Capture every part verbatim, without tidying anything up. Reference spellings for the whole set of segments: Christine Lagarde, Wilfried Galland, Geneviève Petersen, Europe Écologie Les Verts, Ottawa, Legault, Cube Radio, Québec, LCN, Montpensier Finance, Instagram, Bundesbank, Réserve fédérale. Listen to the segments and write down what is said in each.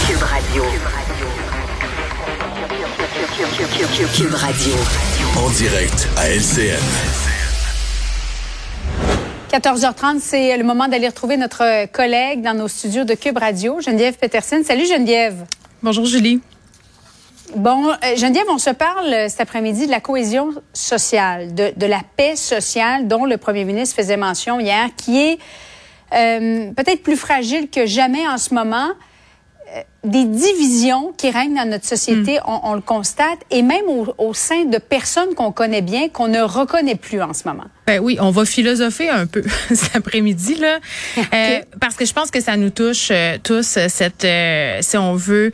Cube Radio. Cube Radio. En direct à L C N. quatorze heures trente, c'est le moment d'aller retrouver notre collègue dans nos studios de Cube Radio, Geneviève Petersen. Salut Geneviève. Bonjour Julie. Bon, Geneviève, on se parle cet après-midi de la cohésion sociale, de, de la paix sociale dont le premier ministre faisait mention hier, qui est euh, peut-être plus fragile que jamais en ce moment. Des divisions qui règnent dans notre société, mmh. on, on le constate, et même au, au sein de personnes qu'on connaît bien, qu'on ne reconnaît plus en ce moment. Ben oui, on va philosopher un peu cet après-midi là, okay. euh, parce que je pense que ça nous touche euh, tous cette, euh, si on veut,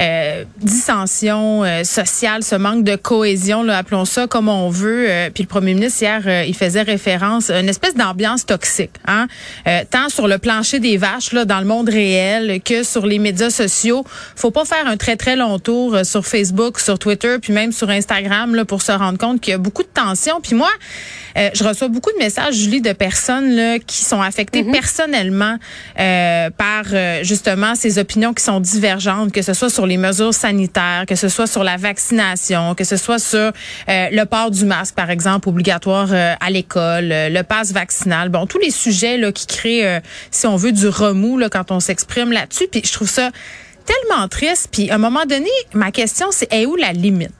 euh, dissension euh, sociale, ce manque de cohésion, là, appelons ça comme on veut. Euh, puis le premier ministre hier, euh, il faisait référence à une espèce d'ambiance toxique, hein, euh, tant sur le plancher des vaches là, dans le monde réel, que sur les médias sociaux. Faut pas faire un très très long tour euh, sur Facebook, sur Twitter, puis même sur Instagram là, pour se rendre compte qu'il y a beaucoup de tensions. Puis moi, euh, je Je reçois beaucoup de messages, Julie, de personnes là, qui sont affectées mm-hmm. personnellement euh, par euh, justement ces opinions qui sont divergentes, que ce soit sur les mesures sanitaires, que ce soit sur la vaccination, que ce soit sur euh, le port du masque, par exemple, obligatoire euh, à l'école, euh, le passe vaccinal. Bon, tous les sujets là, qui créent, euh, si on veut, du remous là, quand on s'exprime là-dessus. Puis je trouve ça tellement triste. Puis à un moment donné, ma question, c'est est où la limite?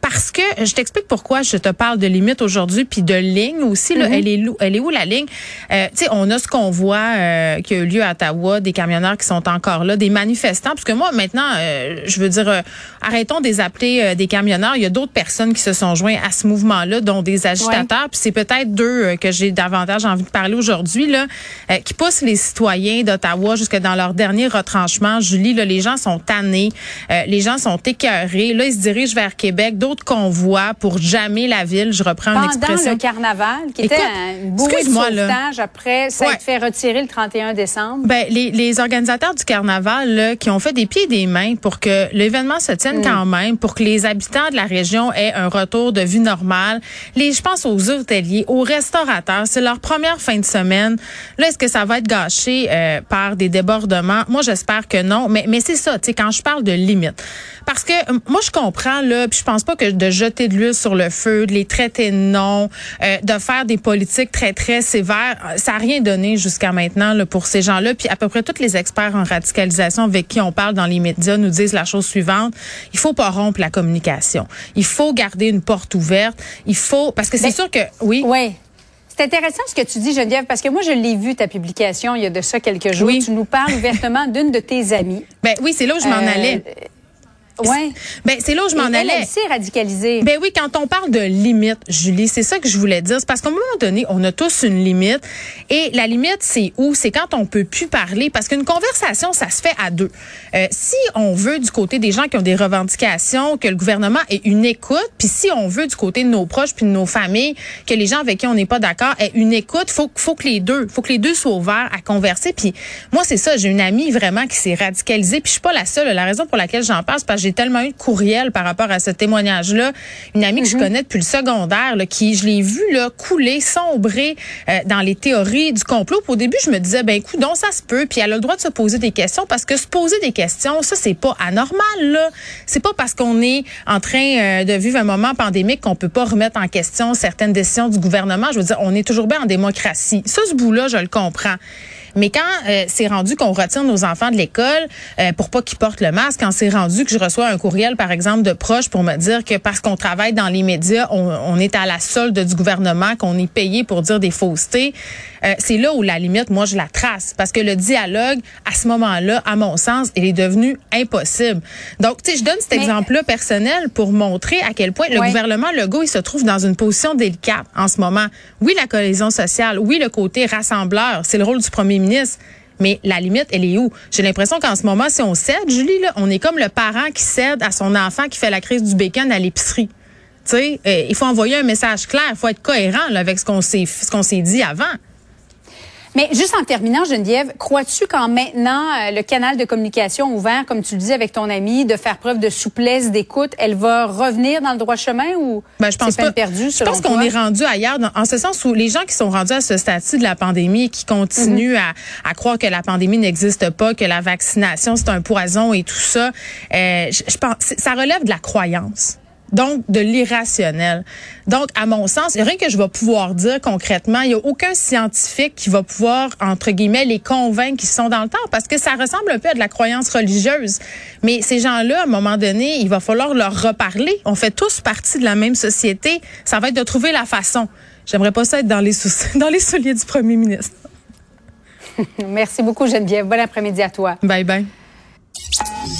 Parce que, je t'explique pourquoi je te parle de limite aujourd'hui, puis de ligne aussi. Là, mm-hmm. elle, est, elle est où la ligne? Euh, tu sais, on a ce convoi euh, qui a eu lieu à Ottawa, des camionneurs qui sont encore là, des manifestants. Parce que moi, maintenant, euh, je veux dire, euh, arrêtons de les appeler euh, des camionneurs. Il y a d'autres personnes qui se sont joints à ce mouvement-là, dont des agitateurs. Ouais. Puis c'est peut-être d'eux euh, que j'ai davantage envie de parler aujourd'hui, là, euh, qui poussent les citoyens d'Ottawa jusque dans leur dernier retranchement. Julie, là, les gens sont tannés, euh, les gens sont écœurés. Là, ils se dirigent vers Québec. D'autres convois pour jammer la ville, je reprends pendant une expression. Pendant le carnaval, qui était un bouée de sauvetage après ça ouais. fait retirer le trente et un décembre. Ben, les, les organisateurs du carnaval là, qui ont fait des pieds et des mains pour que l'événement se tienne mmh. quand même, pour que les habitants de la région aient un retour de vie normale. Les, je pense aux hôteliers, aux restaurateurs, c'est leur première fin de semaine. Là, est-ce que ça va être gâché euh, par des débordements? Moi, j'espère que non, mais, mais c'est ça, tu sais, quand je parle de limite. Parce que moi, je comprends, là, puis je pense pas que de jeter de l'huile sur le feu, de les traiter de non, euh, de faire des politiques très, très sévères. Ça n'a rien donné jusqu'à maintenant là, pour ces gens-là. Puis à peu près tous les experts en radicalisation avec qui on parle dans les médias nous disent la chose suivante. Il faut pas rompre la communication. Il faut garder une porte ouverte. Il faut... Parce que c'est ben, sûr que... Oui. Oui. C'est intéressant ce que tu dis, Geneviève, parce que moi, je l'ai vu, ta publication, il y a de ça quelques jours. Oui. Tu nous parles ouvertement d'une de tes amies. Ben oui, c'est là où je m'en euh, allais. Ouais. Ben c'est là où je m'en allais. Elle s'est radicalisée. Ben oui, quand on parle de limite, Julie, c'est ça que je voulais dire. C'est parce qu'à un moment donné, on a tous une limite. Et la limite, c'est où? C'est quand on peut plus parler. Parce qu'une conversation, ça se fait à deux. Euh, si on veut du côté des gens qui ont des revendications, que le gouvernement ait une écoute, puis si on veut du côté de nos proches puis de nos familles, que les gens avec qui on n'est pas d'accord aient une écoute, faut faut que les deux, faut que les deux soient ouverts à converser. Puis moi, c'est ça. J'ai une amie vraiment qui s'est radicalisée. Puis je suis pas la seule. La raison pour laquelle j'en parle, c'est parce que j'ai tellement eu de courriels par rapport à ce témoignage-là. Une amie mm-hmm. que je connais depuis le secondaire, là, qui, je l'ai vue là, couler, sombrer euh, dans les théories du complot. Puis au début, je me disais, ben écoute, donc ça se peut. Puis elle a le droit de se poser des questions parce que se poser des questions, ça, c'est pas anormal, là. C'est pas parce qu'on est en train euh, de vivre un moment pandémique qu'on peut pas remettre en question certaines décisions du gouvernement. Je veux dire, on est toujours bien en démocratie. Ça, ce bout-là, je le comprends. Mais quand euh, c'est rendu qu'on retire nos enfants de l'école euh, pour pas qu'ils portent le masque, quand c'est rendu que je reçois un courriel, par exemple, de proches pour me dire que parce qu'on travaille dans les médias, on, on est à la solde du gouvernement, qu'on est payé pour dire des faussetés, euh, c'est là où la limite, moi, je la trace. Parce que le dialogue, à ce moment-là, à mon sens, il est devenu impossible. Donc, tu sais, je donne cet Mais... exemple-là personnel pour montrer à quel point le ouais. gouvernement Legault, il se trouve dans une position délicate en ce moment. Oui, la cohésion sociale, oui, le côté rassembleur, c'est le rôle du premier ministre. Mais la limite, elle est où? J'ai l'impression qu'en ce moment, si on cède, Julie, là, on est comme le parent qui cède à son enfant qui fait la crise du bacon à l'épicerie. Tu sais, euh, il faut envoyer un message clair, il faut être cohérent là, avec ce qu'on s'est, ce qu'on s'est dit avant. Mais juste en terminant, Geneviève, crois-tu qu'en maintenant euh, le canal de communication ouvert, comme tu le dis avec ton amie, de faire preuve de souplesse, d'écoute, elle va revenir dans le droit chemin ou ben, je pense c'est peine perdue, selon toi? Je pense qu'on est rendu ailleurs, dans, en ce sens où les gens qui sont rendus à ce statut de la pandémie et qui continuent mm-hmm. à, à croire que la pandémie n'existe pas, que la vaccination c'est un poison et tout ça, euh, je, je pense ça relève de la croyance. Donc, de l'irrationnel. Donc, à mon sens, il n'y a rien que je vais pouvoir dire concrètement. Il n'y a aucun scientifique qui va pouvoir, entre guillemets, les convaincre qu'ils sont dans le temps parce que ça ressemble un peu à de la croyance religieuse. Mais ces gens-là, à un moment donné, il va falloir leur reparler. On fait tous partie de la même société. Ça va être de trouver la façon. J'aimerais pas ça être dans les soucis, dans les souliers du premier ministre. Merci beaucoup, Geneviève. Bon après-midi à toi. Bye, bye.